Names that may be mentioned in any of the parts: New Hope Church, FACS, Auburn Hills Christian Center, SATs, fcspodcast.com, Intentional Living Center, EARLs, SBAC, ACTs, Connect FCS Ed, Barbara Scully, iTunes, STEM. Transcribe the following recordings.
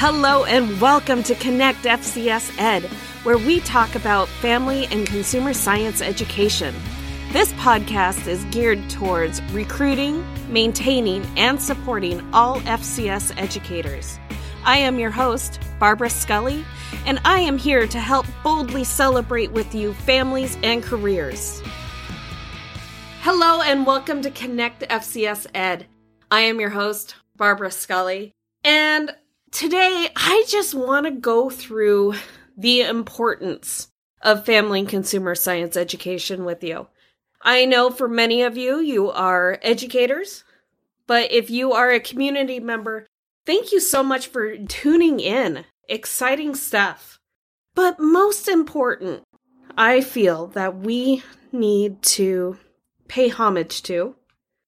Hello and welcome to Connect FCS Ed, where we talk about family and consumer science education. This podcast is geared towards recruiting, maintaining, and supporting all FCS educators. I am your host, Barbara Scully, and I am here to help boldly celebrate with you families and careers. Hello and welcome to Connect FCS Ed. I am your host, Barbara Scully, and today I just want to go through the importance of family and consumer science education with you. I know for many of you, you are educators, but if you are a community member, thank you so much for tuning in. Exciting stuff. But most important, I feel that we need to pay homage to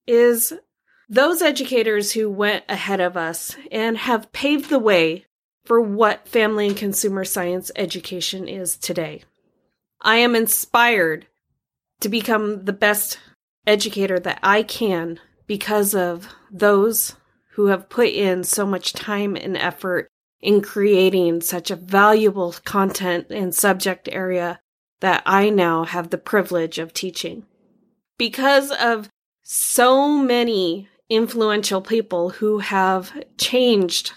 is those educators who went ahead of us and have paved the way for what family and consumer science education is today. I am inspired to become the best educator that I can because of those who have put in so much time and effort in creating such a valuable content and subject area that I now have the privilege of teaching. Because of so many influential people who have changed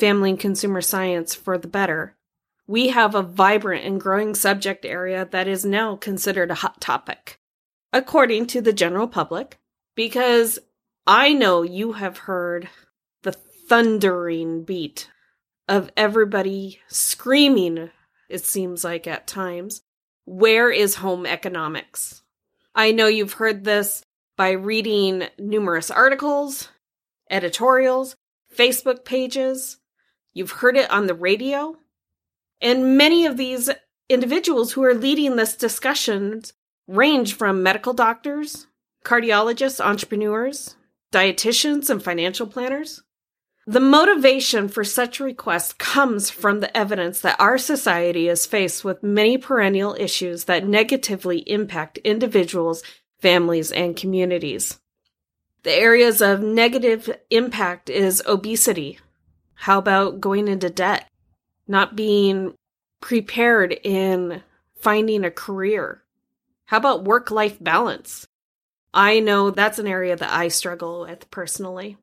family and consumer science for the better, we have a vibrant and growing subject area that is now considered a hot topic, according to the general public, because I know you have heard the thundering beat of everybody screaming, it seems like at times, where is home economics? I know you've heard this by reading numerous articles, editorials, Facebook pages. You've heard it on the radio. And many of these individuals who are leading this discussion range from medical doctors, cardiologists, entrepreneurs, dietitians, and financial planners. The motivation for such requests comes from the evidence that our society is faced with many perennial issues that negatively impact individuals, families, and communities. The areas of negative impact is obesity. How about going into debt? Not being prepared in finding a career? How about work-life balance? I know that's an area that I struggle with personally.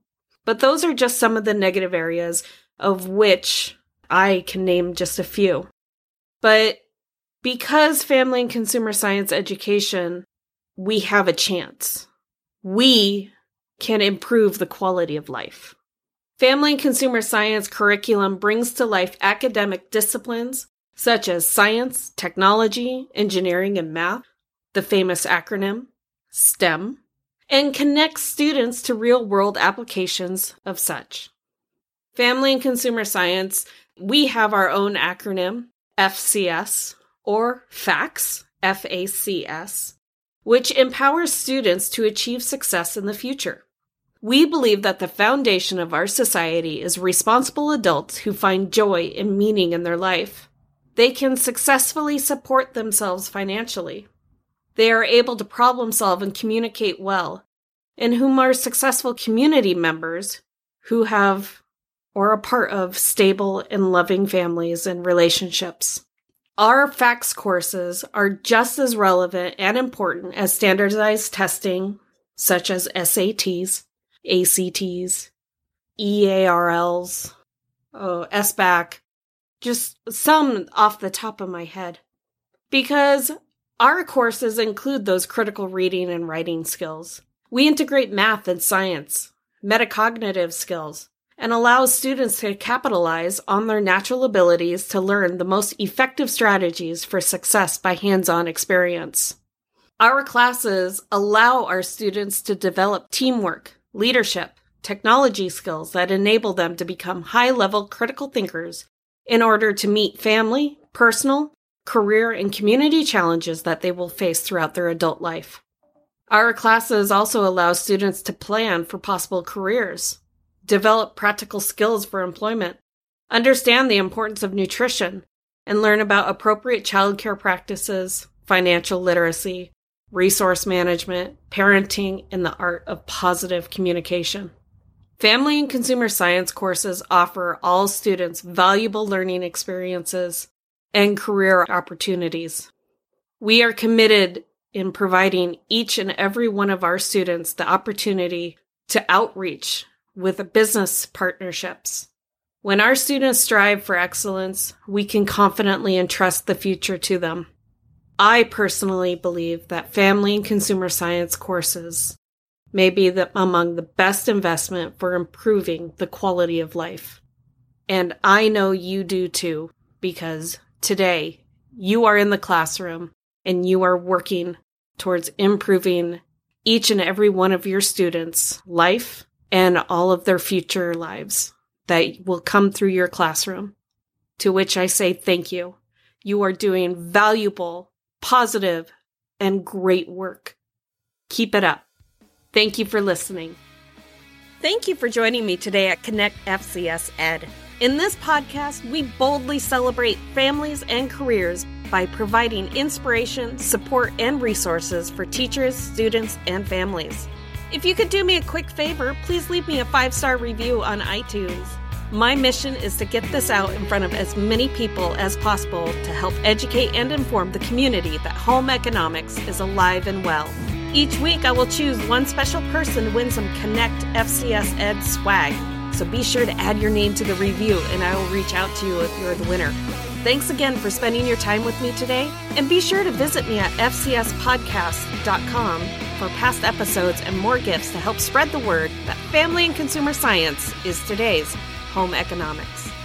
But those are just some of the negative areas, of which I can name just a few. But because family and consumer science education, we have a chance. We can improve the quality of life. Family and consumer science curriculum brings to life academic disciplines such as science, technology, engineering, and math, the famous acronym STEM, and connects students to real-world applications of such. Family and consumer science, we have our own acronym, FCS, or FACS, F-A-C-S, which empowers students to achieve success in the future. We believe that the foundation of our society is responsible adults who find joy and meaning in their life. They can successfully support themselves financially. They are able to problem solve and communicate well, and whom are successful community members who have or are part of stable and loving families and relationships. Our FACS courses are just as relevant and important as standardized testing, such as SATs, ACTs, EARLs, SBAC, just some off the top of my head, because our courses include those critical reading and writing skills. We integrate math and science, metacognitive skills, and allow students to capitalize on their natural abilities to learn the most effective strategies for success by hands-on experience. Our classes allow our students to develop teamwork, leadership, technology skills that enable them to become high-level critical thinkers in order to meet family, personal, career, and community challenges that they will face throughout their adult life. Our classes also allow students to plan for possible careers, develop practical skills for employment, understand the importance of nutrition, and learn about appropriate childcare practices, financial literacy, resource management, parenting, and the art of positive communication. Family and consumer science courses offer all students valuable learning experiences and career opportunities. We are committed in providing each and every one of our students the opportunity to outreach with business partnerships. When our students strive for excellence, we can confidently entrust the future to them. I personally believe that family and consumer science courses may be among the best investment for improving the quality of life. And I know you do too, because today you are in the classroom and you are working towards improving each and every one of your students' life and all of their future lives that will come through your classroom, to which I say thank you. You are doing valuable, positive, and great work. Keep it up. Thank you for listening. Thank you for joining me today at Connect FCS Ed. In this podcast, we boldly celebrate families and careers by providing inspiration, support, and resources for teachers, students, and families. If you could do me a quick favor, please leave me a 5-star review on iTunes. My mission is to get this out in front of as many people as possible to help educate and inform the community that home economics is alive and well. Each week, I will choose one special person to win some Connect FCS Ed swag. So be sure to add your name to the review, and I will reach out to you if you're the winner. Thanks again for spending your time with me today, and be sure to visit me at fcspodcast.com for past episodes and more gifts to help spread the word that family and consumer science is today's home economics.